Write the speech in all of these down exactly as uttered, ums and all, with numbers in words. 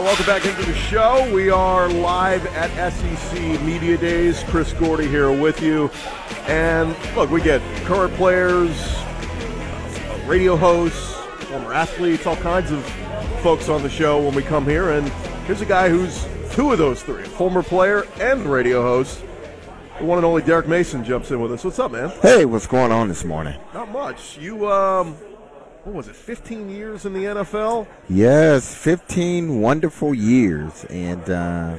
right, welcome back into the show. We are live at S E C Media Days. Chris Gordy here with you. And look, we get current players, radio hosts, former athletes, all kinds of folks on the show when we come here. And here's a guy who's two of those three, former player and radio host. The one and only Derrick Mason jumps in with us. What's up, man? Hey, what's going on this morning? Not much. You, um... what was it, fifteen years in the N F L? Yes, fifteen wonderful years. And, uh,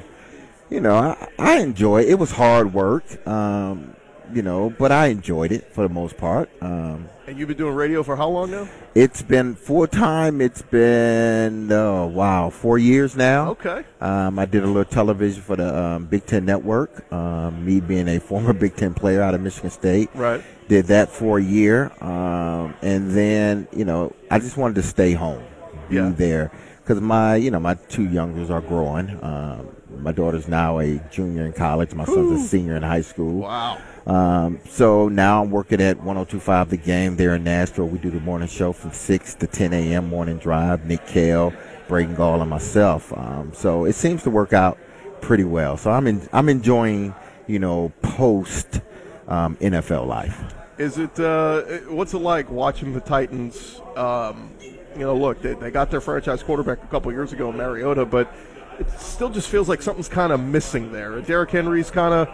you know, I, I enjoy it. It was hard work, um, you know, but I enjoyed it for the most part. Um, and you've been doing radio for how long now? It's been full-time. It's been, oh, wow, four years now. Okay. Um, I did a little television for the um, Big Ten Network, um, me being a former Big Ten player out of Michigan State. Right. Did that for a year, um, and then, you know, I just wanted to stay home, be yeah. there, because my, you know, my two youngers are growing. Um, my daughter's now a junior in college. My Ooh. son's a senior in high school. Wow. Um, so now I'm working at one oh two point five The Game there in Nashville. We do the morning show from six to ten a.m. morning drive, Nick Kale, Braden Gall, and myself. Um, so it seems to work out pretty well. So I'm in, I'm enjoying, you know, post um, N F L life. Is it uh, what's it like watching the Titans? Um, you know, look, they, they got their franchise quarterback a couple years ago, Mariota, but it still just feels like something's kind of missing there. Derrick Henry's kind of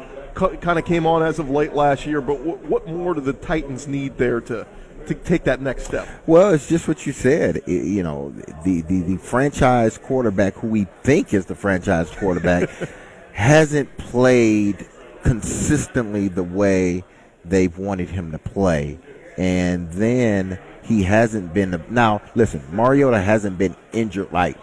kind of came on as of late last year, but w- what more do the Titans need there to to take that next step? Well, it's just what you said. It, you know, the, the the franchise quarterback, who we think is the franchise quarterback, hasn't played consistently the way they've wanted him to play, and then he hasn't been. Now, listen, Mariota hasn't been injured, like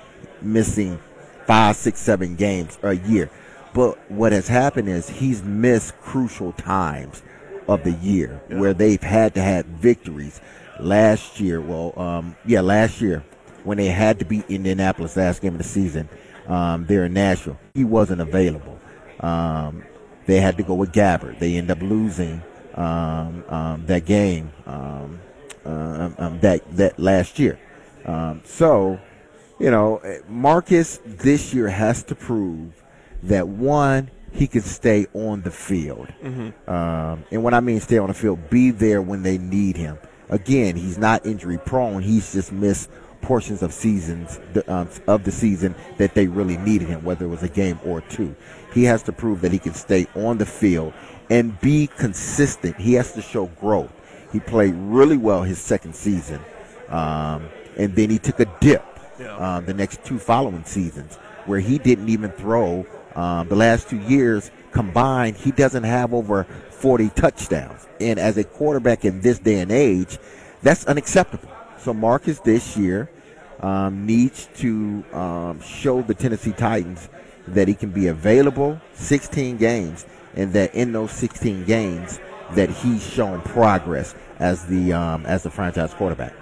missing five, six, seven games a year. But what has happened is he's missed crucial times of the year yeah. where they've had to have victories. Last year, well, um, yeah, last year when they had to beat Indianapolis last game of the season, um, there in Nashville, he wasn't available. Um, they had to go with Gabbard. They end up losing. Um, um, that game um, uh, um, that that last year. Um, so, you know, Marcus this year has to prove that, one, he can stay on the field. Mm-hmm. Um, and when I mean stay on the field, be there when they need him. Again, he's not injury prone. He's just missed portions of seasons um, of the season that they really needed him, whether it was a game or two. He has to prove that he can stay on the field and be consistent. He has to show growth. He played really well his second season, um, and then he took a dip yeah. uh, the next two following seasons where he didn't even throw. Um, the last two years combined, he doesn't have over forty touchdowns. And as a quarterback in this day and age, that's unacceptable. So Marcus this year um, needs to um, show the Tennessee Titans that he can be available sixteen games, and that in those sixteen games that he's shown progress as the um, as the franchise quarterback.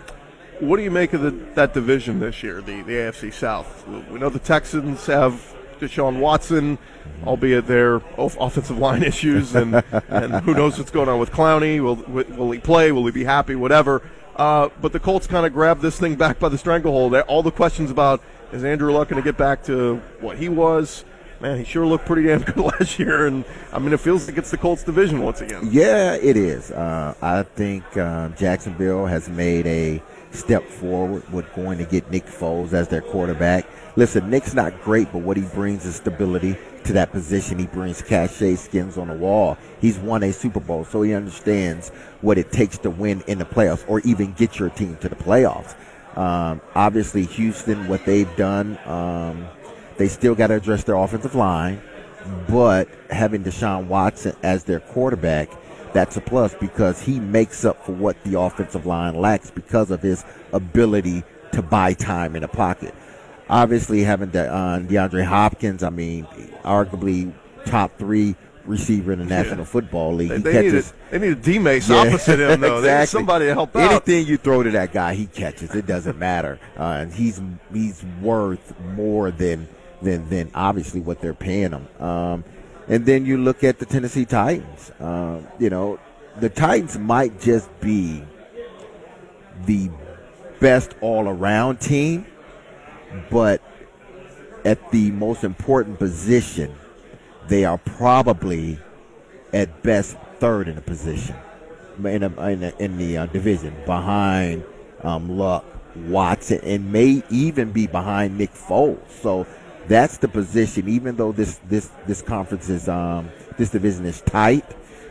What do you make of the, that division this year, the, the A F C South? We know the Texans have Deshaun Watson, albeit their offensive line issues, and, and who knows what's going on with Clowney. Will will he play? Will he be happy? Whatever. Uh, but the Colts kind of grabbed this thing back by the stranglehold. All the questions about, is Andrew Luck going to get back to what he was? Man, he sure looked pretty damn good last year, and, I mean, it feels like it's the Colts division once again. Yeah, it is. Uh, I think uh, Jacksonville has made a step forward with going to get Nick Foles as their quarterback. Listen, Nick's not great, but what he brings is stability to that position. He brings cachet, skins on the wall. He's won a Super Bowl, so he understands what it takes to win in the playoffs or even get your team to the playoffs. Um, obviously, Houston, what they've done um, – they still got to address their offensive line, but having Deshaun Watson as their quarterback, that's a plus because he makes up for what the offensive line lacks because of his ability to buy time in the pocket. Obviously, having De- uh, DeAndre Hopkins, I mean, arguably top three receiver in the National yeah. Football League. They, he they, catches, need a, they need a D-Mace yeah. opposite him, though. Exactly. They need somebody to help out. Anything you throw to that guy, he catches. It doesn't matter. Uh, and he's he's worth more than – Than, than obviously what they're paying them. Um, and then you look at the Tennessee Titans. Uh, you know, the Titans might just be the best all-around team, but at the most important position, they are probably at best third in the position, in, a, in, a, in the uh, division, behind um, Luck, Watson, and may even be behind Nick Foles. So that's the position. Even though this this this conference is um, this division is tight,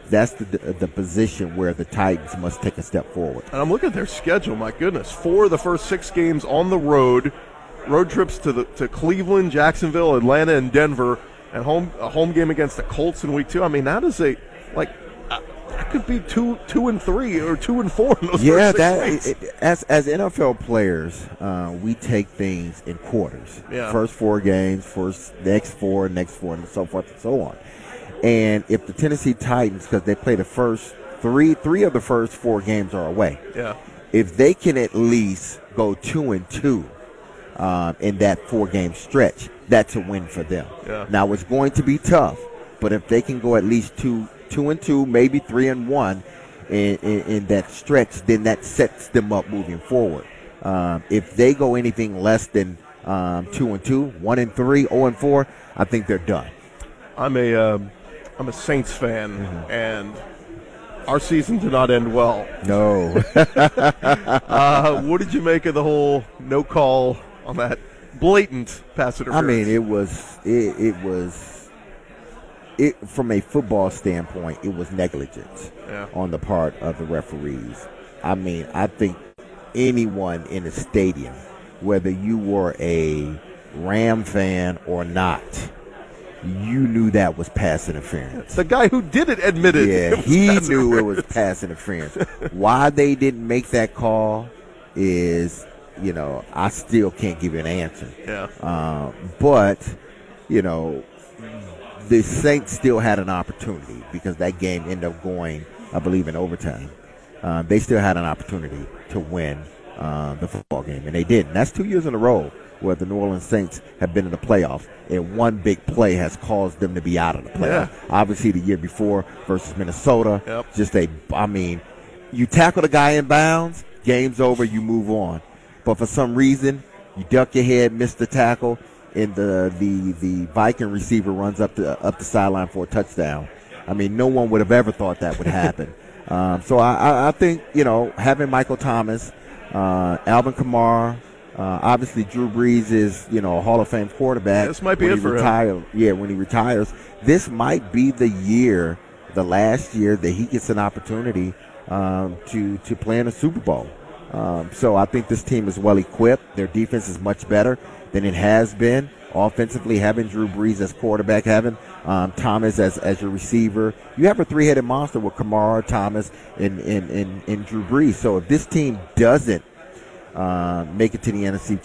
that's the the position where the Titans must take a step forward. And I'm looking at their schedule. My goodness, four of the first six games on the road, road trips to the to Cleveland, Jacksonville, Atlanta, and Denver, and home a home game against the Colts in week two. I mean, that is a like. That could be two, two and three, or two and four in those yeah, first six that, it, as as N F L players, uh, we take things in quarters. Yeah. First four games, first next four, next four, and so forth and so on. And if the Tennessee Titans, because they play the first three, three of the first four games are away. Yeah. If they can at least go two and two um, in that four-game stretch, that's a win for them. Yeah. Now it's going to be tough, but if they can go at least two. Two and two, maybe three and one, in, in, in that stretch, then that sets them up moving forward. Um, if they go anything less than um, two and two, one and three, zero and four, I think they're done. I'm a um, I'm a Saints fan, mm-hmm. and our season did not end well. No. uh, what did you make of the whole no call on that blatant pass interference? I mean, it was it, it was. It, from a football standpoint, it was negligence yeah. on the part of the referees. I mean, I think anyone in the stadium, whether you were a Ram fan or not, you knew that was pass interference. The guy who did it admitted yeah, it he knew it was pass interference. Why they didn't make that call is, you know, I still can't give you an answer. Yeah. Uh, but, you know... The Saints still had an opportunity because that game ended up going, I believe, in overtime. Uh, they still had an opportunity to win uh, the football game, and they didn't. That's two years in a row where the New Orleans Saints have been in the playoffs, and one big play has caused them to be out of the playoffs. Yeah. Obviously, the year before versus Minnesota, yep. just a, I mean, you tackle the guy in bounds, game's over, you move on. But for some reason, you duck your head, miss the tackle, and the, the the Viking receiver runs up the up the sideline for a touchdown. I mean, no one would have ever thought that would happen. um, so I, I think, you know, having Michael Thomas, uh, Alvin Kamara, uh, obviously Drew Brees is, you know, a Hall of Fame quarterback. Yeah, this might be it for him. Yeah, when he retires. This might be the year, the last year, that he gets an opportunity um, to, to play in a Super Bowl. Um, so I think this team is well-equipped. Their defense is much better than it has been. Offensively, having Drew Brees as quarterback, having um, Thomas as, as your receiver. You have a three-headed monster with Kamara, Thomas, and, and, and, and Drew Brees. So if this team doesn't uh, make it to the N F C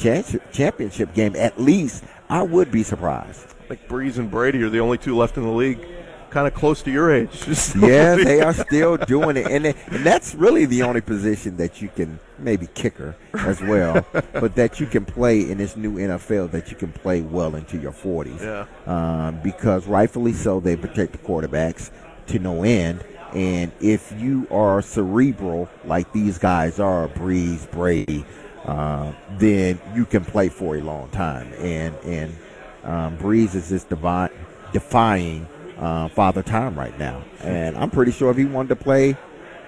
Championship game, at least I would be surprised. I think Brees and Brady are the only two left in the league kind of close to your age. Yeah, they are still doing it. And, they, and that's really the only position that you can maybe kicker as well, but that you can play in this new N F L, that you can play well into your forties. Yeah. Um, because rightfully so, they protect the quarterbacks to no end. And if you are cerebral like these guys are, Brees, Brady, uh, then you can play for a long time. And, and um, Brees is just devi- defying Uh, father time right now, and I'm pretty sure if he wanted to play,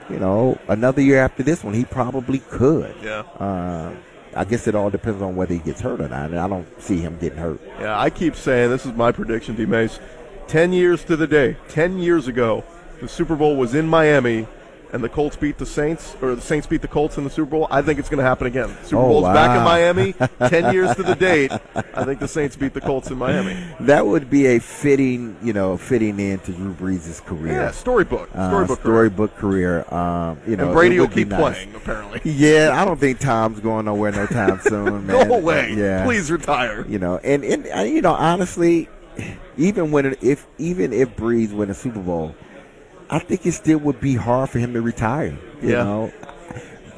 you know, another year after this one, he probably could. Yeah. Uh, I guess it all depends on whether he gets hurt or not, and I don't see him getting hurt. Yeah, I keep saying this is my prediction, D. Mace. Ten years to the day, ten years ago, the Super Bowl was in Miami, and the Colts beat the Saints, or the Saints beat the Colts in the Super Bowl. I think it's going to happen again. Super oh, Bowl's wow. back in Miami. Ten years to the date, I think the Saints beat the Colts in Miami. That would be a fitting, you know, fitting end to Drew Brees' career. Yeah, storybook, storybook, uh, storybook career. career. Um, you know, and Brady will keep nice. playing, apparently. Yeah, I don't think Tom's going nowhere no time soon. Man. Go away. Yeah. Please retire. You know, and, and you know, honestly, even when it, if even if Brees win a Super Bowl, I think it still would be hard for him to retire. You yeah. know,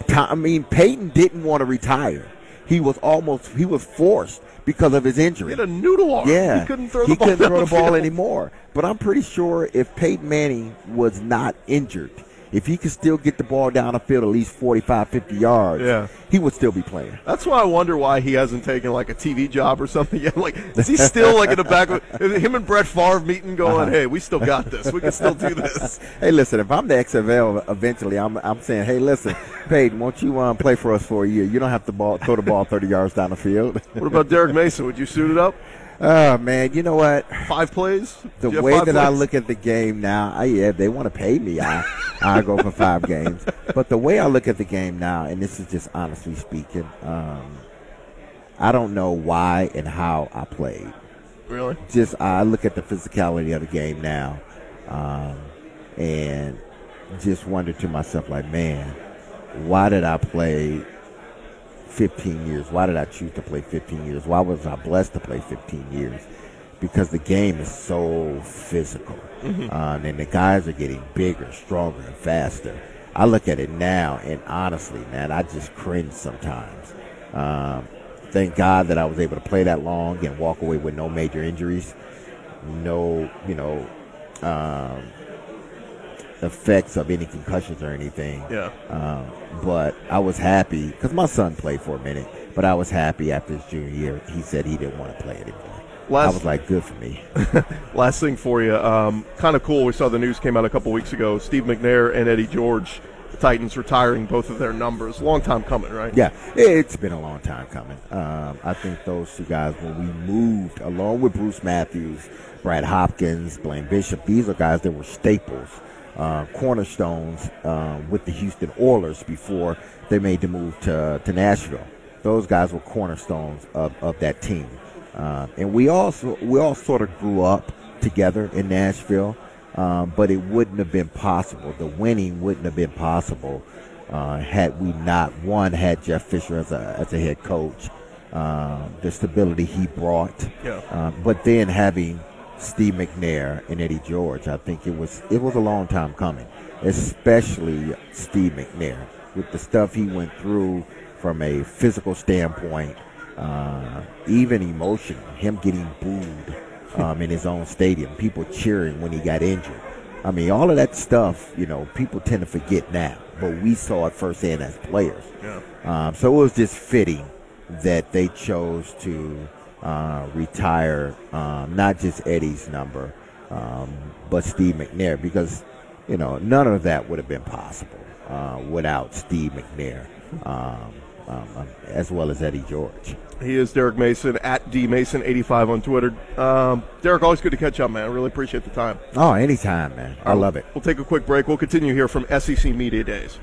I mean, Peyton didn't want to retire. He was almost he was forced because of his injury. He had a noodle arm. Yeah, he couldn't throw the he ball. He couldn't throw the, the ball anymore. But I'm pretty sure if Peyton Manning was not injured, if he could still get the ball down the field at least forty-five, fifty yards, yeah. he would still be playing. That's why I wonder why he hasn't taken, like, a T V job or something yet. Like, is he still, like, in the back of him and Brett Favre meeting going, uh-huh. hey, we still got this. We can still do this. Hey, listen, if I'm the X F L eventually, I'm I'm saying, hey, listen, Peyton, won't you um, play for us for a year? You don't have to ball, throw the ball thirty yards down the field. What about Derrick Mason? Would you suit it up? Oh, man, you know what? Five plays? The way that plays? I look at the game now, I, yeah, if they want to pay me, I, I go for five games. But the way I look at the game now, and this is just honestly speaking, um, I don't know why and how I played. Really? Just I look at the physicality of the game now um, and just wonder to myself, like, man, why did I play fifteen years? Why did I choose to play fifteen years? Why was I blessed to play fifteen years? Because the game is so physical. Mm-hmm. Um, and the guys are getting bigger, stronger, and faster. I look at it now, and honestly, man, I just cringe sometimes. Um, thank God that I was able to play that long and walk away with no major injuries, no, you know, um, effects of any concussions or anything. Yeah. Um, but I was happy because my son played for a minute, but I was happy after his junior year. He said he didn't want to play anymore. Last, I was like, good for me. Last thing for you, um, kind of cool. We saw the news came out a couple weeks ago. Steve McNair and Eddie George, the Titans, retiring both of their numbers. Long time coming, right? Yeah, it's been a long time coming. Um, I think those two guys, when we moved, along with Bruce Matthews, Brad Hopkins, Blaine Bishop, these are guys that were staples. Uh, cornerstones uh, with the Houston Oilers before they made the move to to Nashville. Those guys were cornerstones of, of that team, uh, and we also we all sort of grew up together in Nashville. Um, but it wouldn't have been possible. The winning wouldn't have been possible uh, had we not one had Jeff Fisher as a as a head coach. Uh, the stability he brought, yeah. uh, but then having Steve McNair and Eddie George, I think it was it was a long time coming, especially Steve McNair with the stuff he went through from a physical standpoint, uh, even emotional, him getting booed um, in his own stadium, people cheering when he got injured. I mean, all of that stuff, you know, people tend to forget now, but we saw it firsthand as players. Yeah. Um, so it was just fitting that they chose to Uh, retire um, not just Eddie's number, um, but Steve McNair, because you know none of that would have been possible uh, without Steve McNair, um, um, as well as Eddie George. He is Derrick Mason at D Mason eighty-five on Twitter. Um, Derrick, always good to catch up, man. I really appreciate the time. Oh, anytime, man. I love it. We'll take a quick break. We'll continue here from S E C Media Days.